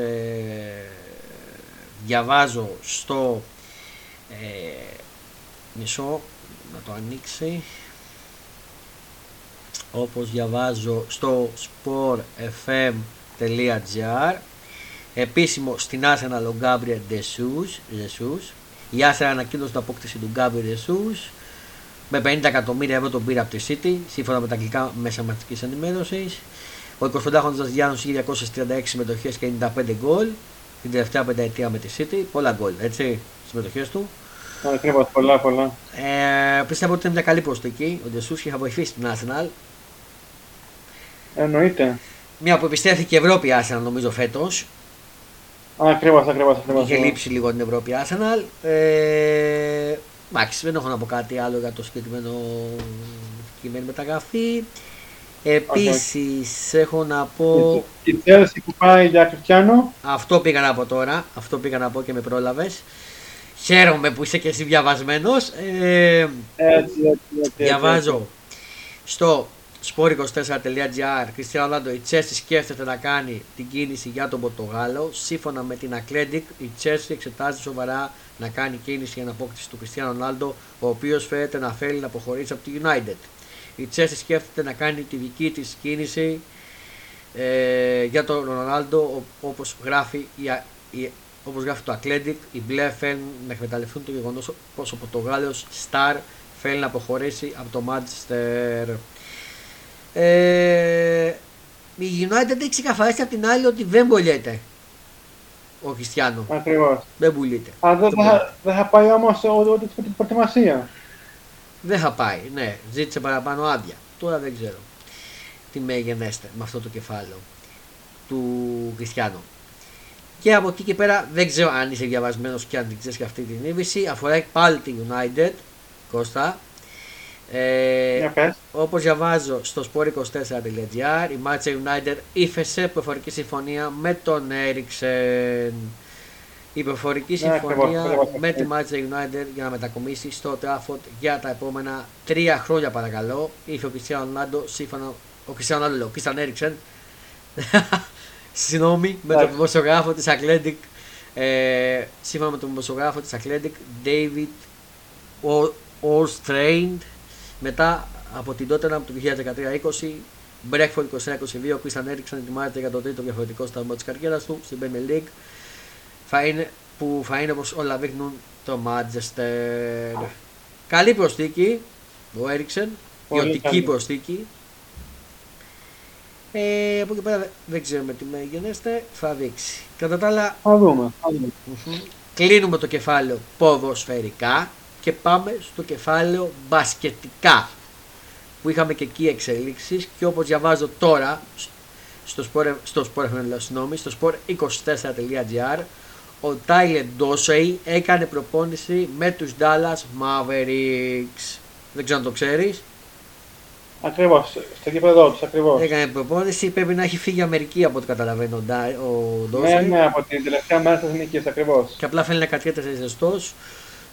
διαβάζω στο μισό να το ανοίξει, όπως διαβάζω στο sportfm.gr, επίσημο στην Arsenal ο Gabriel Jesus. Η Arsenal ανακοίνωσε την απόκτηση του Gabriel Jesus με 50 εκατομμύρια ευρώ, τον πήρε από τη City, σύμφωνα με τα αγγλικά μέσα μαζικής ενημέρωσης. Ο 25χρονος Βραζιλιάνος είχε 236 συμμετοχές και 95 γκολ την τελευταία πενταετία με τη City. Πολλά γκολ, έτσι, συμμετοχές του. Ακριβώς, πολλά. Πιστεύω ότι είναι μια καλή προσθήκη ο Jesus και θα βοηθήσει την Arsenal. Εννοείται. Μια που επιστρέφθηκε η Ευρώπη Arsenal, νομίζω, φέτος. Ακριβώς. Είχε λείψει λίγο την Ευρώπη Arsenal. Εντάξει, δεν έχω να πω κάτι άλλο για το συγκεκριμένο κειμένο μεταγραφή. Επίσης, έχω να πω. Η Chelsea που πάει για Κριστιάνο. Αυτό πήγα να πω τώρα. Αυτό πήγα να πω και με πρόλαβες. Χαίρομαι που είσαι και εσύ διαβασμένος. Έτσι. Διαβάζω στο sport24.gr. Κριστιάνο Ρονάλντο, η Chelsea σκέφτεται να κάνει την κίνηση για τον Πορτογάλο. Σύμφωνα με την Athletic, η Chelsea εξετάζει σοβαρά να κάνει κίνηση για την απόκτηση του Κριστιάνο Ρονάλντο, ο οποίος φαίνεται να θέλει να αποχωρήσει από τη United. Η Chelsea σκέφτεται να κάνει τη δική της κίνηση για τον Ρονάλντο, όπως γράφει το Athletic. Οι μπλε θέλουν να εκμεταλλευτούν το γεγονός πως ο Πορτογάλος Σταρ θέλει να αποχωρήσει από το Manchester. Η United έχει ξεκαθαρίσει από την άλλη ότι δεν πουλιέται ο Κριστιάνο. Ακριβώς. Δεν πουλιέται. Δεν θα πάει όμως ούτε την προετοιμασία. Δεν θα πάει, ναι. Ζήτησε παραπάνω άδεια. Τώρα δεν ξέρω τι μεγενέστε με αυτό το κεφάλαιο του Κριστιάνο. Και από εκεί και πέρα δεν ξέρω αν είσαι διαβασμένος και αν την ξέρεις και αυτή την είδηση. Αφορά πάλι τη United, Κώστα. Όπως διαβάζω στο sport24.gr, η Manchester United ύφεσε προφορική συμφωνία με τον Eriksen. Η προφορική συμφωνία με τη Manchester United για να μετακομίσει στο Trafford για τα επόμενα 3 χρόνια, παρακαλώ. Ήφε ο Christian Eriksen, συγγνώμη, με τον δημοσιογράφο της Athletic, σύμφωνα με τον δημοσιογράφο της Athletic, David Orstrained, μετά από την Tottenham του 2013-20, Brentford 21-22, Christian Eriksen ετοιμάζεται για το 3ο διαφορετικό σταθμό της καριέρας του στην Premier League, που θα είναι, όπως όλα δείχνουν, το Manchester. Καλή προσθήκη ο Eriksen, ποιοτική προσθήκη. Από εκεί πέρα δεν ξέρουμε τι μεγενέστε, θα δείξει. Κατά τα άλλα, κλείνουμε το κεφάλαιο ποδοσφαιρικά και πάμε στο κεφάλαιο μπασκετικά, που είχαμε και εκεί εξελίξεις, και όπως διαβάζω τώρα στο sport24.gr, ο Τάιλερ Ντόσεϊ έκανε προπόνηση με τους Dallas Mavericks. Δεν ξέρω αν το ξέρεις. Ακριβώς, στο γήπεδο του, ακριβώς. Έκανε προπόνηση, πρέπει να έχει φύγει Αμερική από ό,τι καταλαβαίνω ο Ντόζερ. Ναι, από την τελευταία μέρα της νίκης, ακριβώς. Και απλά φέρνει να κρατιέται ζεστός.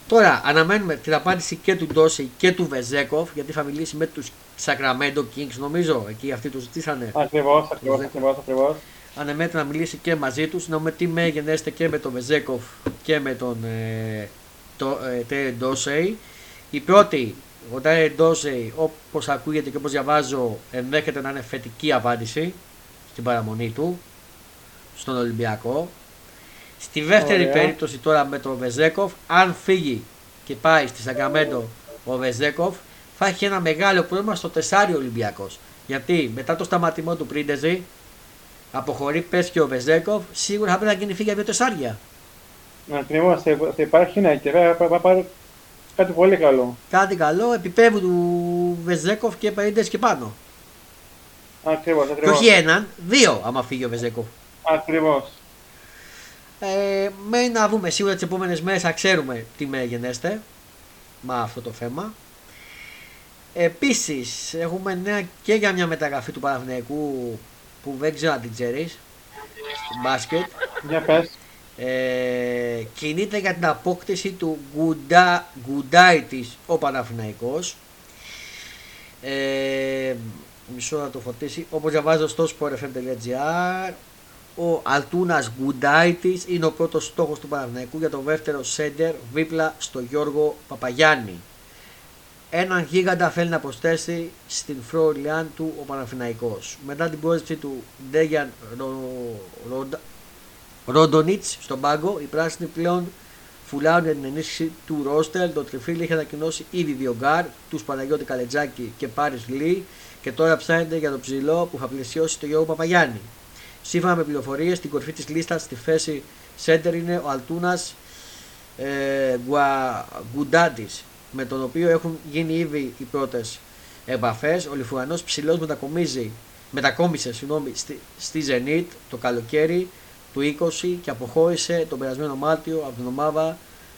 Τώρα, αναμένουμε την απάντηση και του Ντόση και του Βεζέγκοφ, γιατί θα μιλήσει με τους Sacramento Kings, νομίζω. Εκεί αυτοί τους ζητήσανε. Ακριβώς, ακριβώς. Αναμένεται να μιλήσει και μαζί τους, να δούμε τι μέγενε είστε και με τον Βεζέγκοφ και με τον Ντόση. Η πρώτη, ο Τέρεν Ντόση, όπως ακούγεται και όπως διαβάζω, ενδέχεται να είναι θετική απάντηση στην παραμονή του στον Ολυμπιακό. Στη δεύτερη περίπτωση τώρα με τον Βεζέγκοφ, αν φύγει και πάει στη Σακραμέντο ο Βεζέγκοφ, θα έχει ένα μεγάλο πρόβλημα στο 4 Ολυμπιακός. Γιατί μετά το σταματημό του Πρίντεζη, αποχωρεί, πέσει και ο Βεζέγκοφ, σίγουρα θα πρέπει να κινηθεί για 2 τεσσάρια. Ακριβώς, θα υπάρχει ναι, και θα πάρει κάτι πολύ καλό. Κάτι καλό, επιπέμπου του Βεζέγκοφ και Πρίντεζη και πάνω. Ακριβώς, ακριβώς. Και όχι έναν, δύο άμα φύγει ο Βεζέγκοφ. Ακριβώς. Μένει να δούμε σίγουρα τις επόμενες μέρες, θα ξέρουμε τι γενέστε με αυτό το θέμα. Επίσης έχουμε νέα και για μια μεταγραφή του Παναθηναϊκού που δεν ξέρω αν την ξέρεις, μπάσκετ. Κινείται για την απόκτηση του Γκουντάιτης ο Παναθηναϊκός. Μισό να το φωτίσει, όπως διαβάζω στο sportfm.gr. Ο Αλτούνας Γκουντάιτης είναι ο πρώτος στόχος του Παναθηναϊκού για το δεύτερο σέντερ δίπλα στο Γιώργο Παπαγιάννη. Έναν γίγαντα θέλει να προσθέσει στην Φρόιλιάν του ο Παναθηναϊκός. Μετά την πρόσληψη του Ντέγιαν Ροντονίτς στον πάγκο, οι πράσινοι πλέον φουλάουν για την ενίσχυση του ρόστερ. Το τριφύλλι είχε ανακοινώσει ήδη 2 γκάρ, τους Παναγιώτη Καλετζάκη και Πάρης Λί, και τώρα ψάχνεται για το ψηλό που θα πλησιώσει τον Γιώργο Παπαγιάννη. Σύμφωνα με πληροφορίες, στην κορυφή της λίστας στη θέση center είναι ο Αλτούνας Γκουντάτης, με τον οποίο έχουν γίνει ήδη οι πρώτες επαφές. Ο Λιφουρανός ψηλός μετακόμισε στη Zenit το καλοκαίρι του 20 και αποχώρησε τον περασμένο Μάρτιο από την ομάδα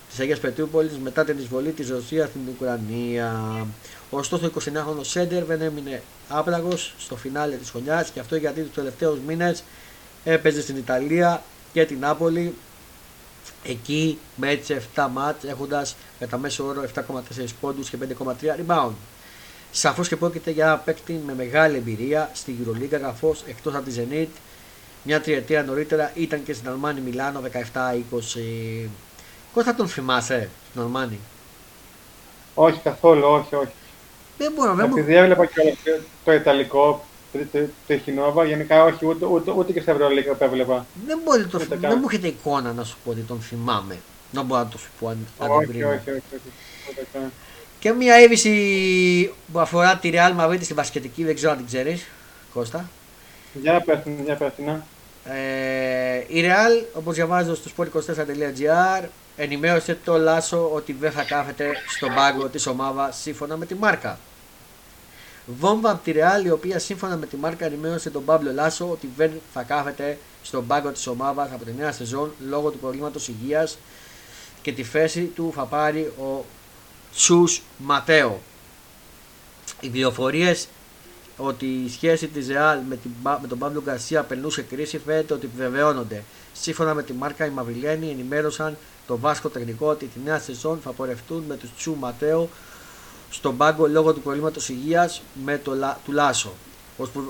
της Αγίας Πετρούπολης μετά την εισβολή της Ρωσίας στην Ουκρανία. Ωστόσο, ο 29χρονος σέντερ δεν έμεινε άπραγος στο φινάλε της χρονιάς, και αυτό γιατί τους τελευταίους μήνες έπαιζε στην Ιταλία και την Νάπολη. Εκεί με 7 μάτς, έχοντας κατά μέσο όρο 7,4 πόντους και 5,3 rebound. Σαφώς και πρόκειται για ένα παίκτη με μεγάλη εμπειρία στη Euroliga, καθώς εκτός από τη Zenit, μια τριετία νωρίτερα ήταν και στην Αλμάνη Μιλάνο 17-20. Κώστα, τον θυμάσαι στην Αλμάνη? Όχι καθόλου, όχι. Δεν μπορώ, επειδή έβλεπα και το Ιταλικό, το Χινόβα, γενικά όχι, ούτε και στα Ευρωλίγα που έβλεπα. Δεν μου έχετε εικόνα να σου πω ότι τον θυμάμαι. Να μπορώ να το σου πω αν τον κρίνω. Όχι. Και μια είδηση που αφορά τη Real Madrid στην μπασκετική, δεν ξέρω αν την ξέρεις, Κώστα. Για πέφτυνα. Η Real, όπως διαβάζω στο sport24.gr, ενημέρωσε το Λάσο ότι δεν θα κάθεται στον πάγκο της ομάδας σύμφωνα με τη μάρκα. Βόμβα από τη Ρεάλ, η οποία σύμφωνα με τη μάρκα ενημέρωσε τον Πάμπλο Λάσο ότι δεν θα κάθεται στον πάγκο της ομάδας από τη νέα σεζόν λόγω του προβλήματος υγείας, και τη θέση του θα πάρει ο Τσού Ματέο. Οι πληροφορίες ότι η σχέση της Ρεάλ με τον Πάμπλο Γκαρσία περνούσε κρίση φαίνεται ότι επιβεβαιώνονται. Σύμφωνα με τη μάρκα, οι Μαυριλένοι ενημέρωσαν το Βάσκο τεχνικό ότι τη νέα σεζόν θα πορευτούν με τους Chou Mateo στον πάγκο λόγω του προβλήματος υγείας του Λάσο.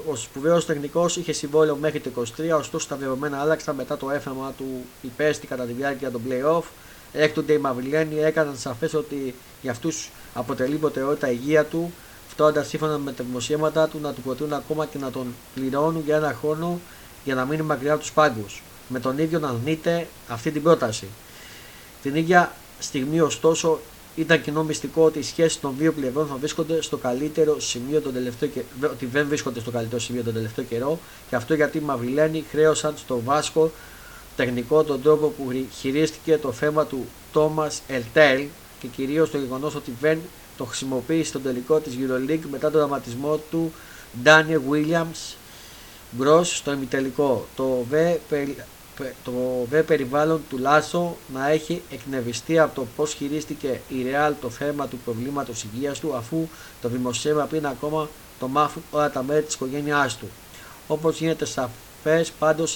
Ο σπουδαίος τεχνικός είχε συμβόλαιο μέχρι το 23, ωστόσο τα δεδομένα άλλαξαν μετά το έφεμα του υπέστη κατά τη διάρκεια των play-off. Έκτοτε οι Μαυριλένοι έκαναν σαφές ότι για αυτούς αποτελεί προτεραιότητα η υγεία του, φτάνοντας σύμφωνα με τα δημοσιεύματα του να του προτείνουν ακόμα και να τον πληρώνουν για ένα χρόνο για να μείνει μακριά από τους πάγκους. Με τον ίδιο να αρνείται αυτή την πρόταση. Την ίδια στιγμή, ωστόσο, ήταν κοινό μυστικό ότι οι σχέσεις των δύο πλευρών δεν βρίσκονται στο καλύτερο σημείο τον τελευταίο καιρό, και αυτό γιατί οι Μαυριλένοι χρέωσαν στο Βάσκο τεχνικό τον τρόπο που χειρίστηκε το θέμα του Τόμας Ελτέλ, και κυρίως το γεγονός ότι δεν το χρησιμοποίησε στον τελικό της EuroLeague μετά τον δραματισμό του Ντάνιελ Βίλιαμς μπρος στο ημιτελικό. Το δε περιβάλλον του Λάσο να έχει εκνευριστεί από το πώς χειρίστηκε η Ρεάλ το θέμα του προβλήματος υγείας του, αφού το δημοσίευμα πριν ακόμα το μάθουν όλα τα μέλη της οικογένειάς του. Όπως γίνεται σαφές πάντως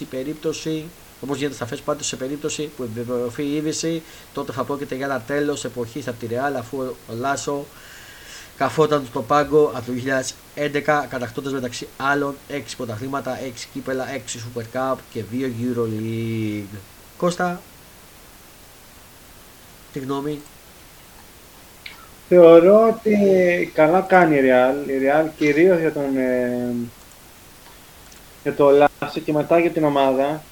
σε περίπτωση που επιβεβαιωθεί η είδηση, τότε θα πρόκειται για ένα τέλος εποχής από τη Ρεάλ, αφού ο Λάσο καθόταν στο πάγκο από το 2011, κατακτώντας μεταξύ άλλων 6 πρωταθλήματα, 6 κύπελα, 6 Super Cup και 2 EuroLeague. Κώστα, τι γνώμη? Θεωρώ ότι καλά κάνει η Ρεάλ. Η Ρεάλ κυρίως για τον... για το Λάσο και μετά για την ομάδα.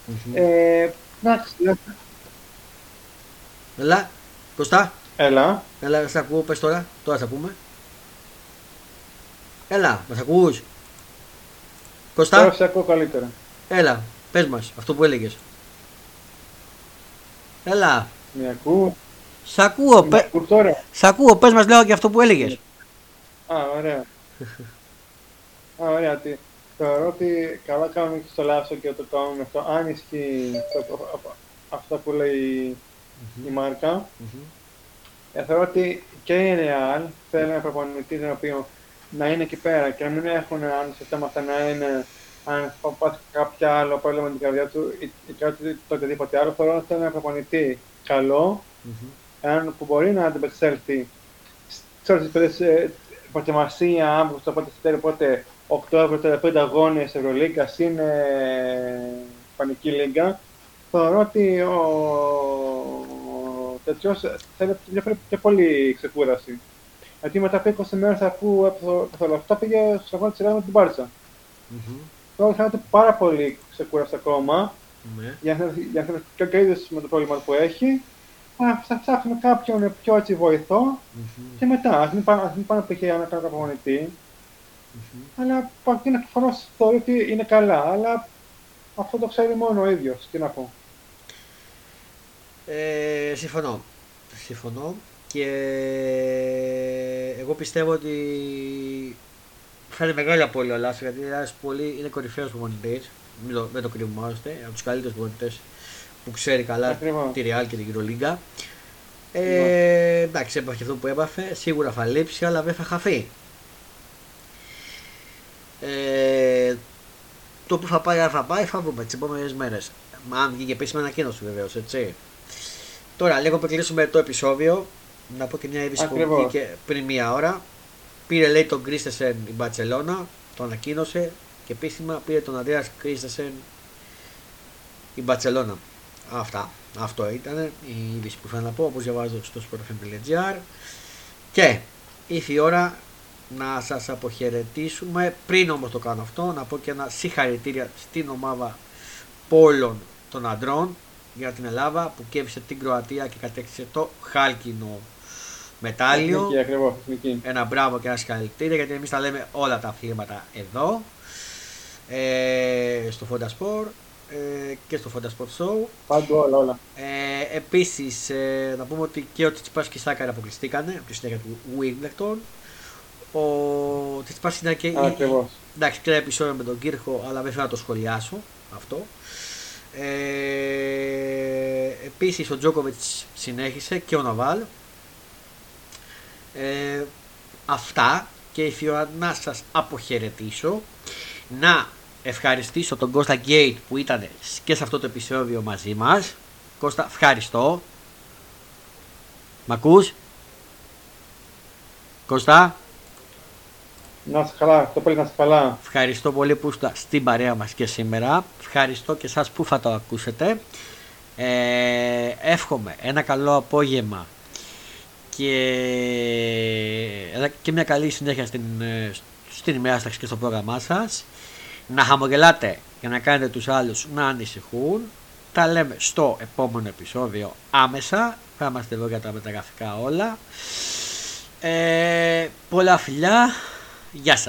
Έλα, Κωστά. Έλα, σε ακούω, πες τώρα. Τώρα θα πούμε. Έλα, μας ακούς? Κωστά. Τώρα σε ακούω καλύτερα. Έλα, πες μας αυτό που έλεγες. Έλα. Με ακούω. Σ' ακούω, πες μας λέω και αυτό που έλεγες. Α, ωραία. Θεωρώ ότι καλά κάνουμε και στο Λάσο και το κάνουμε αυτό, αν ισχύει αυτά που λέει η μάρκα. Θεωρώ ότι και η Real θέλει έναν προπονητή τον οποίο να είναι εκεί πέρα και να μην έχουν αν σε θέματα να είναι, αν θα πάθει κάποιο άλλο πρόβλημα με την καρδιά του ή κάτι το οτιδήποτε άλλο. Θεωρώ ότι θέλει έναν προπονητή καλό, έναν που μπορεί να αντεπεξέλθει σε όλες τις περιπτώσεις, προετοιμασία, Αύγουστο, πότε Σεπτέμβριο, πότε. 8-35 αγώνες Ευρωλίγκας είναι Ισπανική Λίγκα. Θεωρώ ότι ο τέτοιος θέλει πιο πολύ ξεκούραση. Γιατί μετά από 20 μέρες αφού έπαιξε αυτά πήγε στον αγώνα της Ρεάλ με την Μπάρτσα. Τώρα φαίνεται πάρα πολύ ξεκούραση ακόμα. Για να θέλει πιο κερδίσει με το πρόβλημα που έχει. Θα ψάχνουν κάποιον πιο έτσι βοηθό. Και μετά, ας μην πάνε π.χ. να κάνουν προπονητή. Αλλά είναι προφανώς θεωρεί ότι είναι καλά, αλλά αυτό το ξέρει μόνο ο ίδιος, τι να πω. Συμφωνώ. Και εγώ πιστεύω ότι θα είναι μεγάλη απώλεια ο Λάσος, γιατί είναι κορυφαίος προπονητής, δεν το κρύβομαστε, από τους καλύτερους προπονητές που ξέρει καλά τη Ρεάλ και την Euroliga. Εντάξει, έπαθε και αυτό που έπαθε, σίγουρα θα λείψει, αλλά δεν θα χαθεί. Το που θα πάει, αν θα πάει, θα βρούμε τις επόμενες μέρες. Αν βγει και επίσημη ανακοίνωση βεβαίως, έτσι. Τώρα, λίγο πριν κλείσουμε το επεισόδιο, να πω και μια είδηση που βγήκε πριν μία ώρα. Πήρε λέει τον Κρίστεσεν η Μπαρτσελώνα, το ανακοίνωσε και επίσημα πήρε τον Ανδρέας Κρίστεσεν η Μπαρτσελώνα. Αυτά. Αυτό ήταν η είδηση που ήθελα να πω, όπως διαβάζω στο sportfm.gr. Και ήρθε η ώρα να σας αποχαιρετήσουμε. Πριν όμως το κάνω αυτό, να πω και ένα συγχαρητήρια στην ομάδα πόλων των αντρών για την Ελλάδα που κέβησε την Κροατία και κατέκτησε το χάλκινο μετάλλιο. Εθνική. Ένα μπράβο και ένα συγχαρητήριο, γιατί εμείς τα λέμε όλα τα αθλήματα εδώ στο Fonda Sport και στο Fonda Sport Show. Πάντου όλα. Επίσης να πούμε ότι και ο Tsitsipas και η Σάκαρα αποκλειστήκανε από τη συνέχεια του Wimbledon. Ο Tsitsipas ήταν και ένα επεισόδιο με τον Κύρχο, αλλά δεν θέλω να το σχολιάσω αυτό. Επίσης ο Djokovic συνέχισε και ο Ναβάλ. Αυτά, και ήρθε η ώρα να σας αποχαιρετήσω. Να ευχαριστήσω τον Κώστα Γκέιτ που ήταν και σε αυτό το επεισόδιο μαζί μας. Κώστα, ευχαριστώ. Μ' ακούς? Κώστα. Να σε καλά, το πολύ να σε καλά. Ευχαριστώ πολύ που είστε στην παρέα μας και σήμερα. Ευχαριστώ και εσάς που θα το ακούσετε. Εύχομαι ένα καλό απόγευμα και μια καλή συνέχεια στην ημέρα σας και στο πρόγραμμά σας. Να χαμογελάτε και να κάνετε τους άλλους να ανησυχούν. Τα λέμε στο επόμενο επεισόδιο άμεσα. Θα είμαστε εδώ για τα μεταγραφικά όλα. Πολλά φιλιά. Γεια σας.